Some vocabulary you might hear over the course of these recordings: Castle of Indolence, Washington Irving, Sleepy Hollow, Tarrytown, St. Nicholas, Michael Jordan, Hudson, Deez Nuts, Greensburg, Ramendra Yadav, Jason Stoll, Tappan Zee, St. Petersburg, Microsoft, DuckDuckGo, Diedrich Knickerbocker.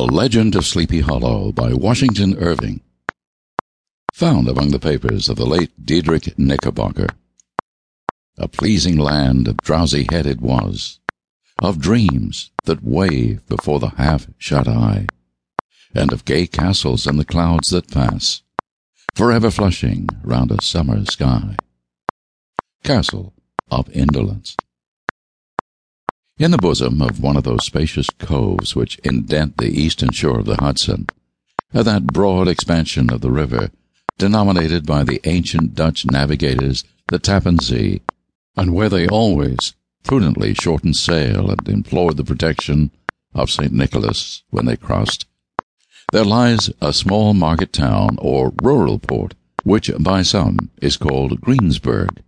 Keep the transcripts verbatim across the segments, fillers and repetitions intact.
The Legend of Sleepy Hollow by Washington Irving. Found among the papers of the late Diedrich Knickerbocker. A pleasing land of drowsy head it was, of dreams that wave before the half-shut eye, and of gay castles in the clouds that pass, forever flushing round a summer sky. Castle of Indolence. In the bosom of one of those spacious coves which indent the eastern shore of the Hudson, that broad expansion of the river, denominated by the ancient Dutch navigators the Tappan Zee, and where they always prudently shortened sail and implored the protection of Saint Nicholas when they crossed, there lies a small market town or rural port, which by some is called Greensburg,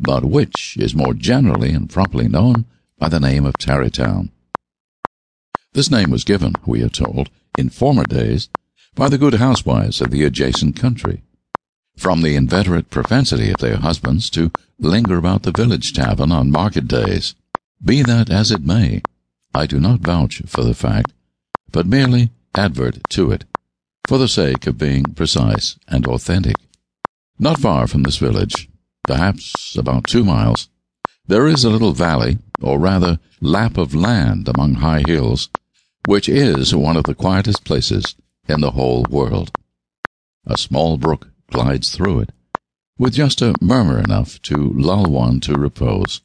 but which is more generally and properly known by the name of Tarrytown. This name was given, we are told, in former days, by the good housewives of the adjacent country, from the inveterate propensity of their husbands to linger about the village tavern on market days. Be that as it may, I do not vouch for the fact, but merely advert to it, for the sake of being precise and authentic. Not far from this village, perhaps about two miles, there is a little valley, or rather lap of land among high hills, which is one of the quietest places in the whole world. A small brook glides through it, with just a murmur enough to lull one to repose.